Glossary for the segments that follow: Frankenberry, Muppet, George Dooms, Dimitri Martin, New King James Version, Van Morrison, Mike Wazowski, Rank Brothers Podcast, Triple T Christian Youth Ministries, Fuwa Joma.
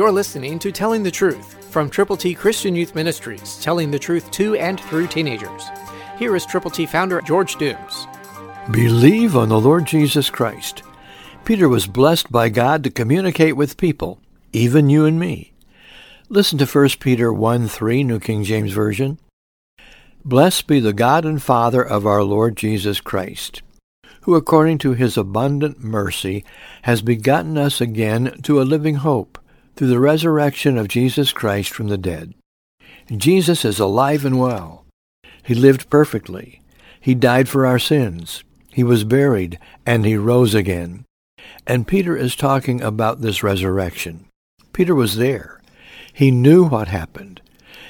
You're listening to Telling the Truth from Triple T Christian Youth Ministries, telling the truth to and through teenagers. Here is Triple T founder George Dooms. Believe on the Lord Jesus Christ. Peter was blessed by God to communicate with people, even you and me. Listen to 1 Peter 1:3, New King James Version. Blessed be the God and Father of our Lord Jesus Christ, who according to his abundant mercy has begotten us again to a living hope through the resurrection of Jesus Christ from the dead. Jesus is alive and well. He lived perfectly. He died for our sins. He was buried, and he rose again. And Peter is talking about this resurrection. Peter was there. He knew what happened.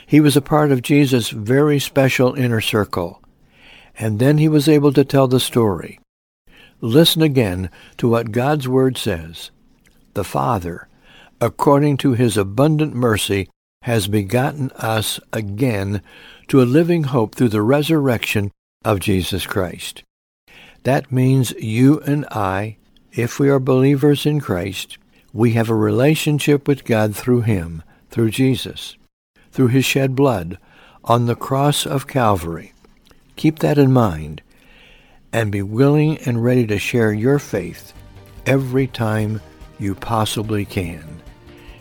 He was a part of Jesus' very special inner circle. And then he was able to tell the story. Listen again to what God's Word says. The Father, according to his abundant mercy, has begotten us again to a living hope through the resurrection of Jesus Christ. That means you and I, if we are believers in Christ, we have a relationship with God through him, through Jesus, through his shed blood on the cross of Calvary. Keep that in mind, and be willing and ready to share your faith every time you possibly can.